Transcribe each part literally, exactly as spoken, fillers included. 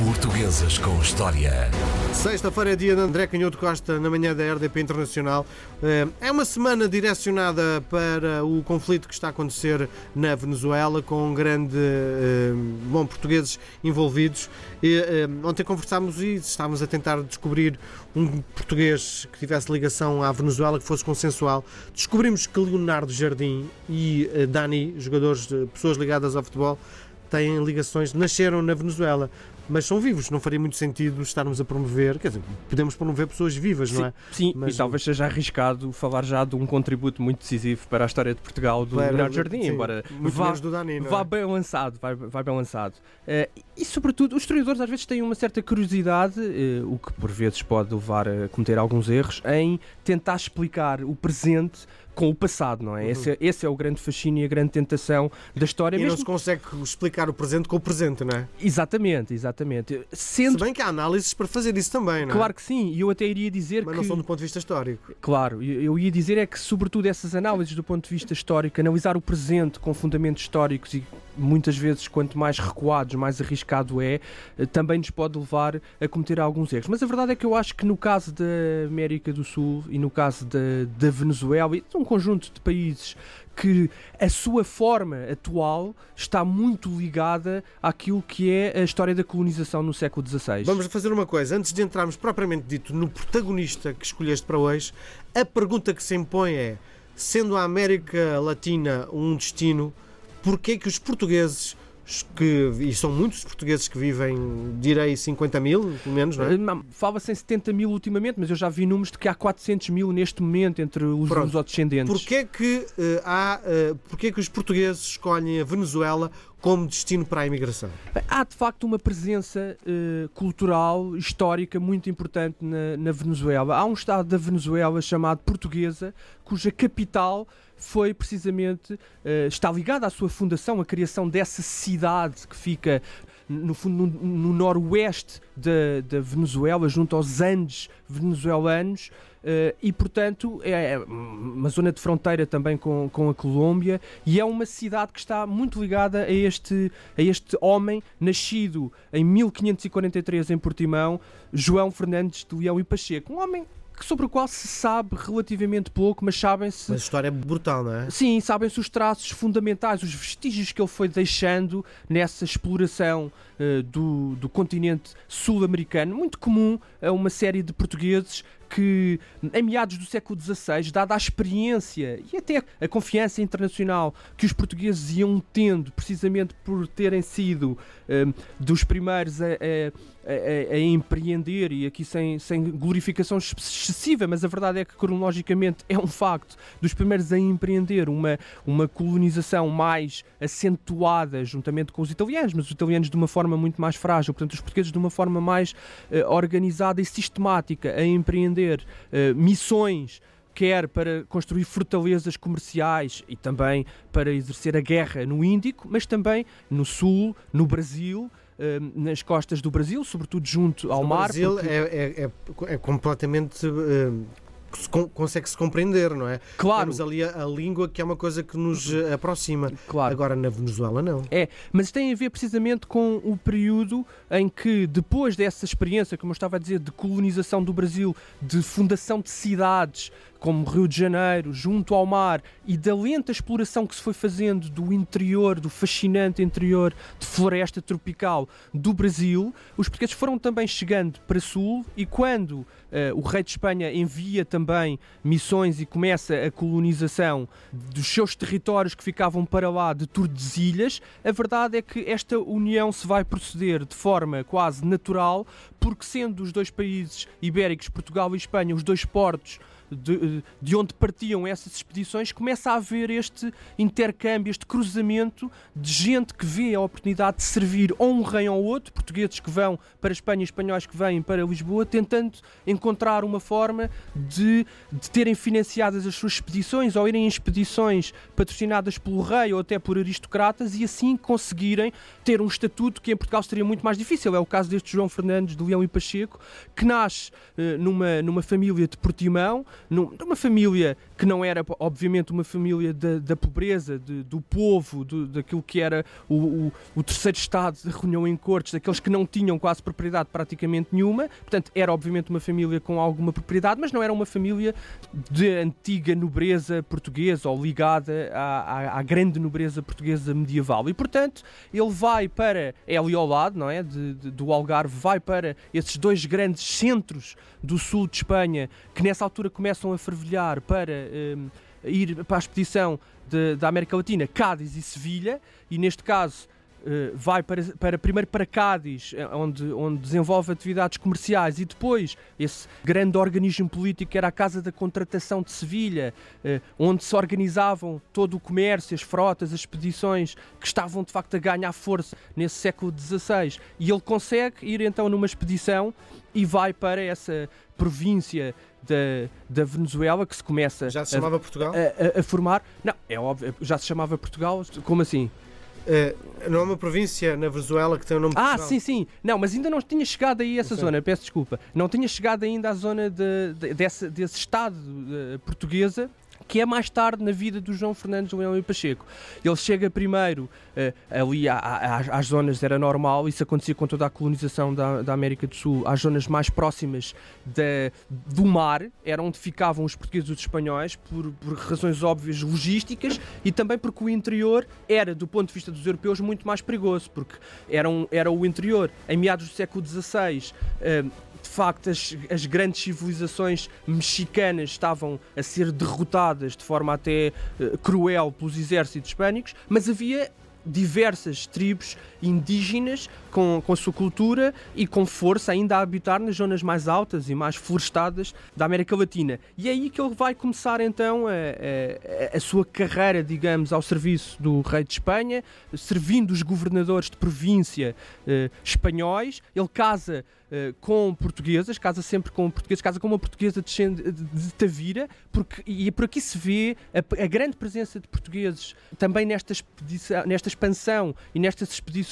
Portuguesas com História. Sexta-feira é dia de André Canhoto Costa, na manhã da R D P Internacional. É uma semana direcionada para o conflito que está a acontecer na Venezuela, com grande, bom, portugueses envolvidos. E, ontem conversámos e estávamos a tentar descobrir um português que tivesse ligação à Venezuela, que fosse consensual. Descobrimos que Leonardo Jardim e Dani, jogadores, pessoas ligadas ao futebol, têm ligações, nasceram na Venezuela, mas são vivos, não faria muito sentido estarmos a promover, quer dizer, podemos promover pessoas vivas, não é? Sim, mas... e talvez seja arriscado falar já de um contributo muito decisivo para a história de Portugal do Leonardo claro, Jardim, sim, embora vá, do Dani, é? vá bem lançado, vai, vai bem lançado. Uh, e sobretudo, os historiadores às vezes têm uma certa curiosidade, uh, o que por vezes pode levar a cometer alguns erros, em tentar explicar o presente com o passado, não é? Uhum. Esse, esse é o grande fascínio e a grande tentação da história. E mesmo... não se consegue explicar o presente com o presente, não é? Exatamente, exatamente. Sendo... Se bem que há análises para fazer isso também, não é? Claro que sim, e eu até iria dizer Mas que... Mas não são do ponto de vista histórico. Claro, eu ia dizer é que, sobretudo, essas análises do ponto de vista histórico, analisar o presente com fundamentos históricos e, muitas vezes, quanto mais recuados, mais arriscado é, também nos pode levar a cometer alguns erros. Mas a verdade é que eu acho que, no caso da América do Sul e no caso da, da Venezuela, e um conjunto de países que a sua forma atual está muito ligada àquilo que é a história da colonização no século dezasseis. Vamos fazer uma coisa, antes de entrarmos propriamente dito no protagonista que escolheste para hoje, a pergunta que se impõe é, sendo a América Latina um destino, porquê que os portugueses... Que, e são muitos portugueses que vivem, direi, cinquenta mil, pelo menos, não é? Fala-se em setenta mil ultimamente, mas eu já vi números de que há quatrocentos mil neste momento entre os lusodescendentes. Porquê que, uh, há, uh, porquê que os portugueses escolhem a Venezuela como destino para a imigração? Há, de facto, uma presença uh, cultural, histórica, muito importante na, na Venezuela. Há um estado da Venezuela chamado Portuguesa, cuja capital foi, precisamente, uh, está ligada à sua fundação, à criação dessa cidade que fica, no fundo, no, no noroeste da, da Venezuela, junto aos Andes venezuelanos, Uh, e, portanto, é uma zona de fronteira também com, com a Colômbia e é uma cidade que está muito ligada a este, a este homem nascido em mil quinhentos e quarenta e três em Portimão, João Fernandes de Leão e Pacheco, um homem sobre o qual se sabe relativamente pouco, mas sabem-se... Mas a história é brutal, não é? Sim, sabem-se os traços fundamentais, os vestígios que ele foi deixando nessa exploração uh, do, do continente sul-americano, muito comum a uma série de portugueses que, em meados do século dezasseis, dada a experiência e até a confiança internacional que os portugueses iam tendo, precisamente por terem sido um, dos primeiros a, a, a, a empreender, e aqui sem, sem glorificação excessiva, mas a verdade é que, cronologicamente, é um facto, dos primeiros a empreender uma, uma colonização mais acentuada, juntamente com os italianos, mas os italianos de uma forma muito mais frágil, portanto, os portugueses de uma forma mais uh, organizada e sistemática a empreender Uh, missões, quer para construir fortalezas comerciais e também para exercer a guerra no Índico, mas também no Sul, no Brasil, uh, nas costas do Brasil, sobretudo junto ao mar. O Brasil porque... é, é, é, é completamente... Uh... consegue-se compreender, não é? Claro. Temos ali a, a língua, que é uma coisa que nos aproxima. Claro. Agora, na Venezuela, não. É, mas tem a ver precisamente com o período em que, depois dessa experiência, como eu estava a dizer, de colonização do Brasil, de fundação de cidades, como Rio de Janeiro, junto ao mar, e da lenta exploração que se foi fazendo do interior, do fascinante interior de floresta tropical do Brasil, os portugueses foram também chegando para sul, e quando uh, o rei de Espanha envia também missões e começa a colonização dos seus territórios que ficavam para lá de Tordesilhas, a verdade é que esta união se vai proceder de forma quase natural, porque sendo os dois países ibéricos, Portugal e Espanha, os dois portos De, de onde partiam essas expedições, começa a haver este intercâmbio, este cruzamento de gente que vê a oportunidade de servir ou um rei ou outro, portugueses que vão para a Espanha e espanhóis que vêm para Lisboa, tentando encontrar uma forma de, de terem financiadas as suas expedições ou irem em expedições patrocinadas pelo rei ou até por aristocratas e assim conseguirem ter um estatuto que em Portugal seria muito mais difícil. É o caso deste João Fernandes de Leão e Pacheco, que nasce eh, numa, numa família de Portimão, numa família que não era, obviamente, uma família da, da pobreza, de, do povo, do, daquilo que era o, o, o terceiro estado de reunião em cortes, daqueles que não tinham quase propriedade praticamente nenhuma. Portanto, era, obviamente, uma família com alguma propriedade, mas não era uma família de antiga nobreza portuguesa ou ligada à, à, à grande nobreza portuguesa medieval. E, portanto, ele vai para, é ali ao lado, não é, de, de, do Algarve, vai para esses dois grandes centros do sul de Espanha, que nessa altura começam a fervilhar para um, ir para a expedição de, da América Latina, Cádiz e Sevilha, e neste caso uh, vai para, para, primeiro para Cádiz, onde, onde desenvolve atividades comerciais, e depois esse grande organismo político que era a Casa da Contratação de Sevilha, uh, onde se organizavam todo o comércio, as frotas, as expedições que estavam de facto a ganhar força nesse século dezasseis, e ele consegue ir então numa expedição e vai para essa província da, da Venezuela, que se começa... Já se chamava a, Portugal? A, a, a formar... Não, é óbvio, já se chamava Portugal, como assim? Uh, não é uma província na Venezuela que tem o nome de ah, Portugal? Ah, sim, sim. Não, mas ainda não tinha chegado aí a essa okay. zona, peço desculpa. Não tinha chegado ainda à zona de, de, desse, desse estado de, portuguesa, que é mais tarde na vida do João Fernandes de Leão e Pacheco. Ele chega primeiro uh, ali a, a, às zonas, era normal, isso acontecia com toda a colonização da, da América do Sul, às zonas mais próximas da, do mar, era onde ficavam os portugueses e os espanhóis, por, por razões óbvias logísticas, e também porque o interior era, do ponto de vista dos europeus, muito mais perigoso, porque era, um, era o interior, em meados do século dezasseis, uh, de facto, as, as grandes civilizações mexicanas estavam a ser derrotadas de forma até uh, cruel pelos exércitos hispânicos, mas havia diversas tribos indígenas com, com a sua cultura e com força ainda a habitar nas zonas mais altas e mais florestadas da América Latina. E é aí que ele vai começar então a, a, a sua carreira, digamos, ao serviço do rei de Espanha, servindo os governadores de província eh, espanhóis. Ele casa eh, com portuguesas, casa sempre com portugueses, casa com uma portuguesa de, de Tavira, porque, e por aqui se vê a, a grande presença de portugueses também nesta expedição, nesta expansão e nestas expedições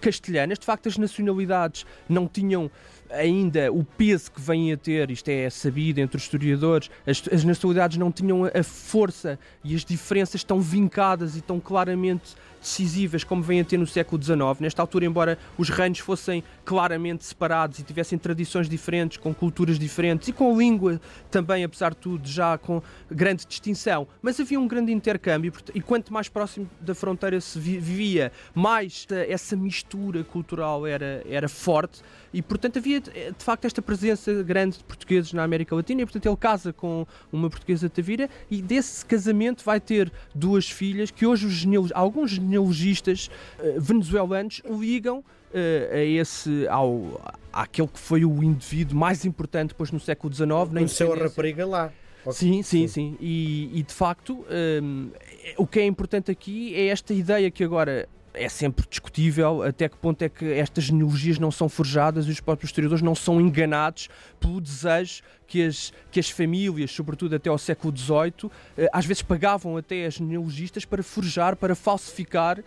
castelhanas. De facto, as nacionalidades não tinham ainda o peso que vêm a ter, isto é sabido entre os historiadores, as, as nacionalidades não tinham a força e as diferenças tão vincadas e tão claramente decisivas como vêm a ter no século dezanove. Nesta altura, embora os reinos fossem claramente separados e tivessem tradições diferentes, com culturas diferentes e com língua também, apesar de tudo, já com grande distinção, mas havia um grande intercâmbio, e quanto mais próximo da fronteira se vivia, mais essa mistura cultural era, era forte, e portanto havia de facto esta presença grande de portugueses na América Latina, e portanto ele casa com uma portuguesa de Tavira, e desse casamento vai ter duas filhas que hoje os genealog... alguns genealogistas genealogistas uh, venezuelanos ligam uh, a esse, ao, àquele que foi o indivíduo mais importante depois no século dezanove. Conheceu a rapariga lá. Sim, sim, sim. E, e de facto, um, o que é importante aqui é esta ideia que agora é sempre discutível até que ponto é que estas genealogias não são forjadas e os próprios historiadores não são enganados pelo desejo que as, que as famílias, sobretudo até ao século dezoito, às vezes pagavam até as genealogistas para forjar, para falsificar uh,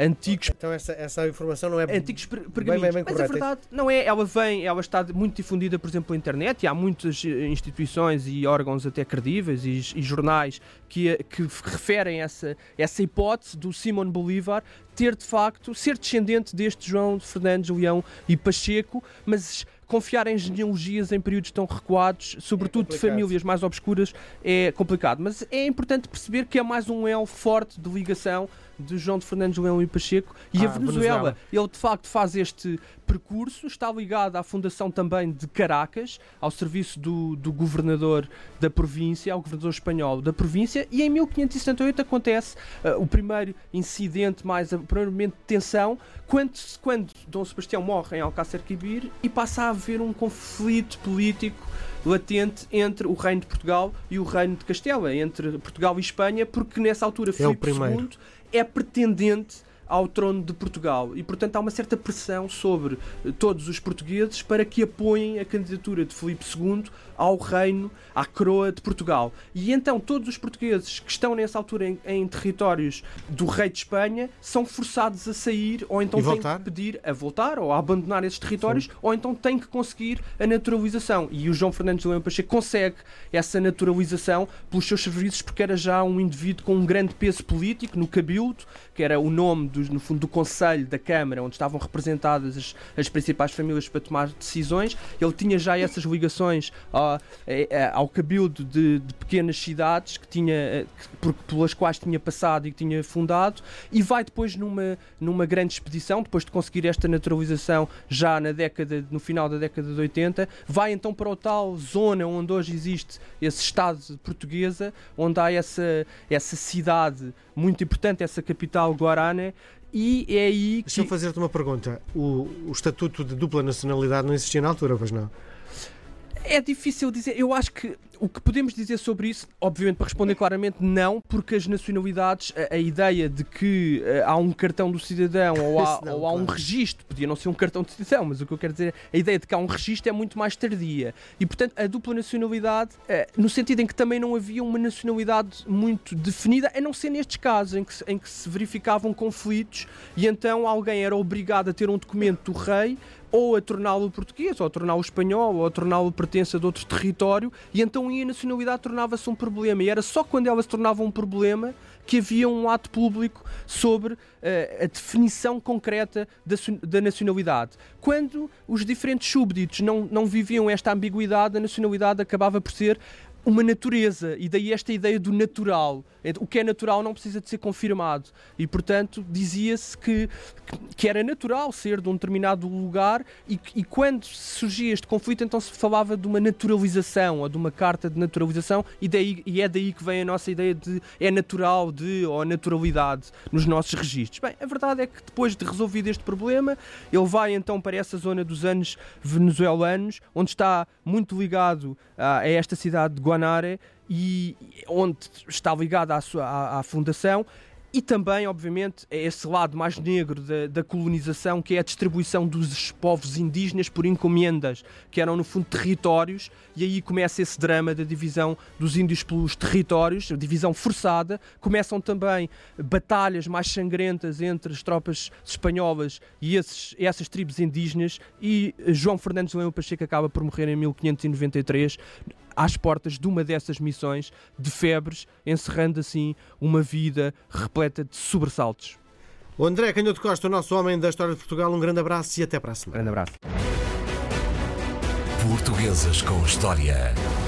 antigos... Então essa, essa informação não é antigos pergaminhos. Bem, bem, bem correta. Mas a verdade não é, ela vem, ela está muito difundida, por exemplo, pela internet, e há muitas instituições e órgãos até credíveis e, e jornais que, que referem essa, essa hipótese do Simón Bolívar ter, de facto, ser descendente deste João Fernandes de Leão e Pacheco, mas... confiar em genealogias em períodos tão recuados, sobretudo é de famílias mais obscuras, é complicado. Mas é importante perceber que é mais um elo forte de ligação de João Fernandes de Leão e Pacheco e ah, a Venezuela. Venezuela. Ele, de facto, faz este percurso, está ligado à fundação também de Caracas, ao serviço do, do governador da província, ao governador espanhol da província, e em mil quinhentos e setenta e oito acontece uh, o primeiro incidente, mais o primeiro momento de tensão, quando, quando Dom Sebastião morre em Alcácer-Quibir e passa a haver um conflito político latente entre o Reino de Portugal e o Reino de Castela, entre Portugal e Espanha, porque nessa altura Filipe segundo é pretendente ao trono de Portugal e, portanto, há uma certa pressão sobre todos os portugueses para que apoiem a candidatura de Filipe segundo ao reino, à coroa de Portugal. E então todos os portugueses que estão nessa altura em, em territórios do rei de Espanha são forçados a sair ou então têm que pedir a voltar ou a abandonar esses territórios. Sim. Ou então têm que conseguir a naturalização. E o João Fernandes de Leão e Pacheco consegue essa naturalização pelos seus serviços, porque era já um indivíduo com um grande peso político no Cabildo, que era o nome do, no fundo do Conselho da Câmara, onde estavam representadas as, as principais famílias para tomar decisões. Ele tinha já essas ligações ao, ao Cabildo de, de pequenas cidades que tinha, que, pelas quais tinha passado e que tinha fundado, e vai depois numa, numa grande expedição, depois de conseguir esta naturalização já na década, no final da década de oitenta, vai então para o tal zona onde hoje existe esse Estado portuguesa, onde há essa, essa cidade muito importante, essa capital, Guarani, e é aí que... Deixa-me fazer-te uma pergunta. O, o estatuto de dupla nacionalidade não existia na altura, pois não? É difícil dizer. Eu acho que o que podemos dizer sobre isso, obviamente, para responder claramente, não, porque as nacionalidades, a, a ideia de que uh, há um cartão do cidadão ou há, não, ou há claro. um registro, podia não ser um cartão de cidadão, mas o que eu quero dizer é a ideia de que há um registro é muito mais tardia. E, portanto, a dupla nacionalidade, uh, no sentido em que também não havia uma nacionalidade muito definida, a não ser nestes casos em que, em que se verificavam conflitos e então alguém era obrigado a ter um documento do rei ou a torná-lo português, ou a torná-lo espanhol, ou a torná-lo pertença de outro território, e então e a nacionalidade tornava-se um problema, e era só quando ela se tornava um problema que havia um ato público sobre uh, a definição concreta da, da nacionalidade. Quando os diferentes súbditos não, não viviam esta ambiguidade, a nacionalidade acabava por ser uma natureza, e daí esta ideia do natural. O que é natural não precisa de ser confirmado. E, portanto, dizia-se que, que era natural ser de um determinado lugar, e, e quando surgia este conflito, então se falava de uma naturalização, ou de uma carta de naturalização, e, daí, e é daí que vem a nossa ideia de é natural, de, ou naturalidade, nos nossos registros. Bem, a verdade é que depois de resolvido este problema, ele vai então para essa zona dos Andes venezuelanos, onde está muito ligado a, a esta cidade de Guarani, e onde está ligada à, sua, à, à fundação, e também, obviamente, é esse lado mais negro da, da colonização, que é a distribuição dos povos indígenas por encomendas, que eram, no fundo, territórios, e aí começa esse drama da divisão dos índios pelos territórios, divisão forçada. Começam também batalhas mais sangrentas entre as tropas espanholas e esses, essas tribos indígenas, e João Fernandes de Leão e Pacheco acaba por morrer em mil quinhentos e noventa e três, às portas de uma dessas missões de febres, encerrando assim uma vida repleta de sobressaltos. O André Canhoto Costa, o nosso homem da história de Portugal, um grande abraço e até para a semana. Grande abraço. Portuguesas com História.